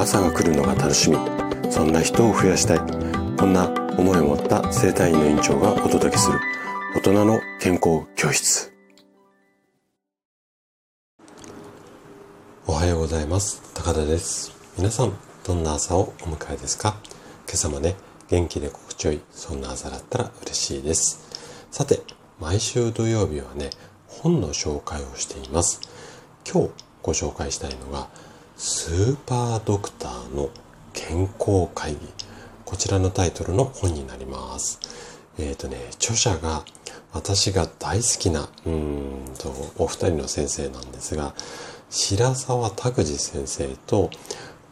朝が来るのが楽しみ、そんな人を増やしたい、こんな思いを持った生体院の院長がお届けする大人の健康教室。おはようございます。高田です。皆さんどんな朝をお迎えですか？今朝もね、元気で心地よい、そんな朝だったら嬉しいです。さて、毎週土曜日はね、本の紹介をしています。今日ご紹介したいのがスーパードクターの健康会議、こちらのタイトルの本になります。著者が私が大好きなお二人の先生なんですが、白沢拓司先生と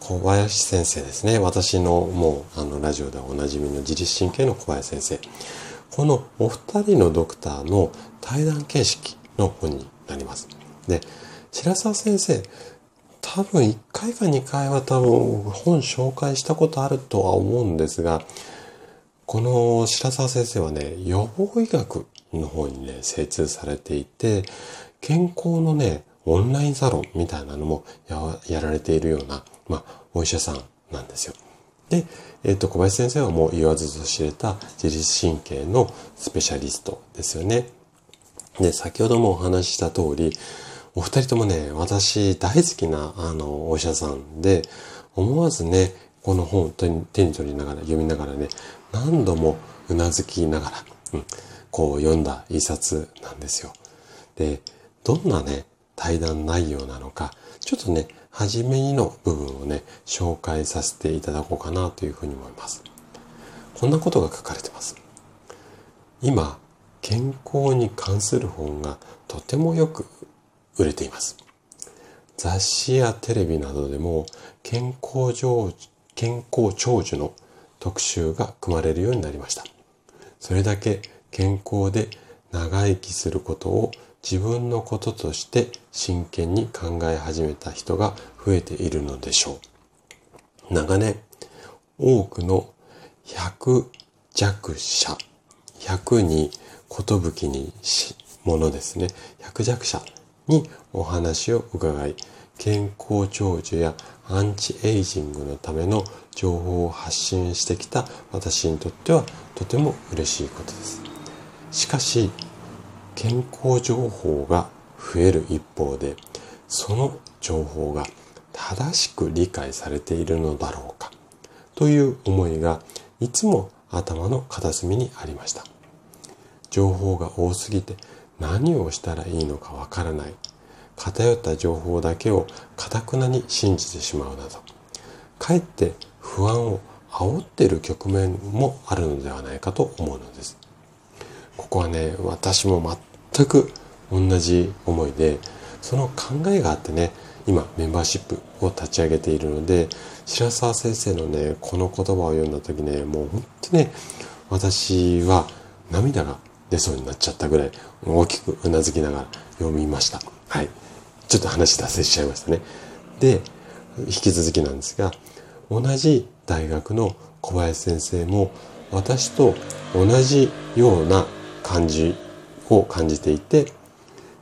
小林先生ですね。私のもうラジオでおなじみの自律神経の小林先生、このお二人のドクターの対談形式の本になります。で、白沢先生、多分1回か2回は多分本紹介したことあるとは思うんですが、この白沢先生はね、予防医学の方にね精通されていて、健康のねオンラインサロンみたいなのも やられているような、お医者さんなんですよ。で、小林先生はもう言わずと知れた自律神経のスペシャリストですよね。で、先ほどもお話しした通り、お二人ともね、私大好きなお医者さんで、思わずね、この本を手に取りながら、読みながらね、何度もうなずきながら、読んだ一冊なんですよ。で、どんなね、対談内容なのか、ちょっとね、初めにの部分をね、紹介させていただこうかなというふうに思います。こんなことが書かれてます。今、健康に関する本がとてもよく売れています。雑誌やテレビなどでも健康長寿の特集が組まれるようになりました。それだけ健康で長生きすることを自分のこととして真剣に考え始めた人が増えているのでしょう。長年、多くの100弱者、100に寿にしものですね、100弱者にお話を伺い、健康長寿やアンチエイジングのための情報を発信してきた私にとってはとても嬉しいことです。しかし、健康情報が増える一方で、その情報が正しく理解されているのだろうかという思いがいつも頭の片隅にありました。情報が多すぎて何をしたらいいのかわからない、偏った情報だけを固くなに信じてしまうなど、かえって不安を煽っている局面もあるのではないかと思うのです。ここはね、私も全く同じ思いで、その考えがあってね、今メンバーシップを立ち上げているので、白沢先生のねこの言葉を読んだ時ね、もう本当にね、私は涙が出そうになっちゃったぐらい大きくうなずきながら読みました。はい。ちょっと話脱線しちゃいましたね。で、引き続きなんですが、同じ大学の小林先生も私と同じような感じを感じていて、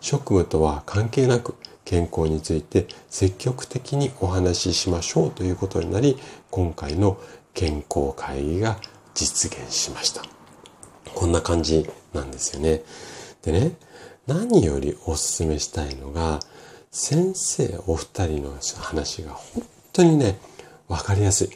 職務とは関係なく健康について積極的にお話ししましょうということになり、今回の健康会議が実現しました。こんな感じなんですよね。でね、何よりおすすめしたいのが、先生お二人の話が本当にね、わかりやすい。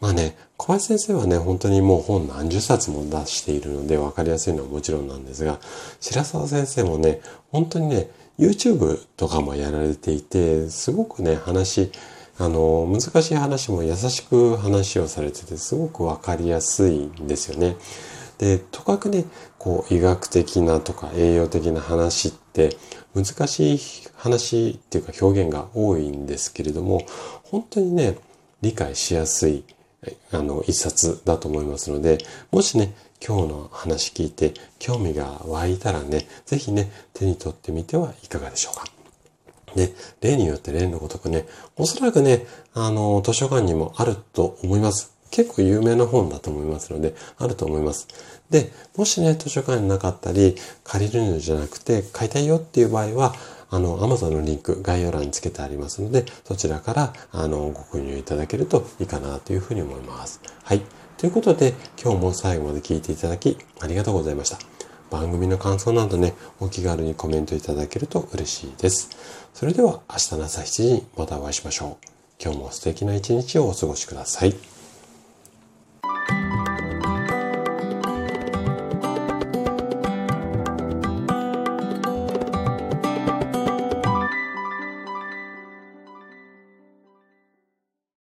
小林先生はね、本当にもう本何十冊も出しているので、わかりやすいのはもちろんなんですが、白沢先生もね、本当にね、YouTube とかもやられていて、すごくね、難しい話も優しく話をされてて、すごくわかりやすいんですよね。で、とかくね、医学的なとか栄養的な話って難しい話っていうか表現が多いんですけれども、本当にね、理解しやすい一冊だと思いますので、もしね、今日の話聞いて興味が湧いたらね、ぜひね、手に取ってみてはいかがでしょうか。で、例によって例のごとくね、おそらくね、図書館にもあると思います。結構有名な本だと思いますので、あると思います。で、もしね、図書館になかったり、借りるのじゃなくて、買いたいよっていう場合は、Amazon のリンク概要欄につけてありますので、そちらからご購入いただけるといいかなというふうに思います。はい。ということで、今日も最後まで聞いていただきありがとうございました。番組の感想などね、お気軽にコメントいただけると嬉しいです。それでは明日の朝7時にまたお会いしましょう。今日も素敵な一日をお過ごしください。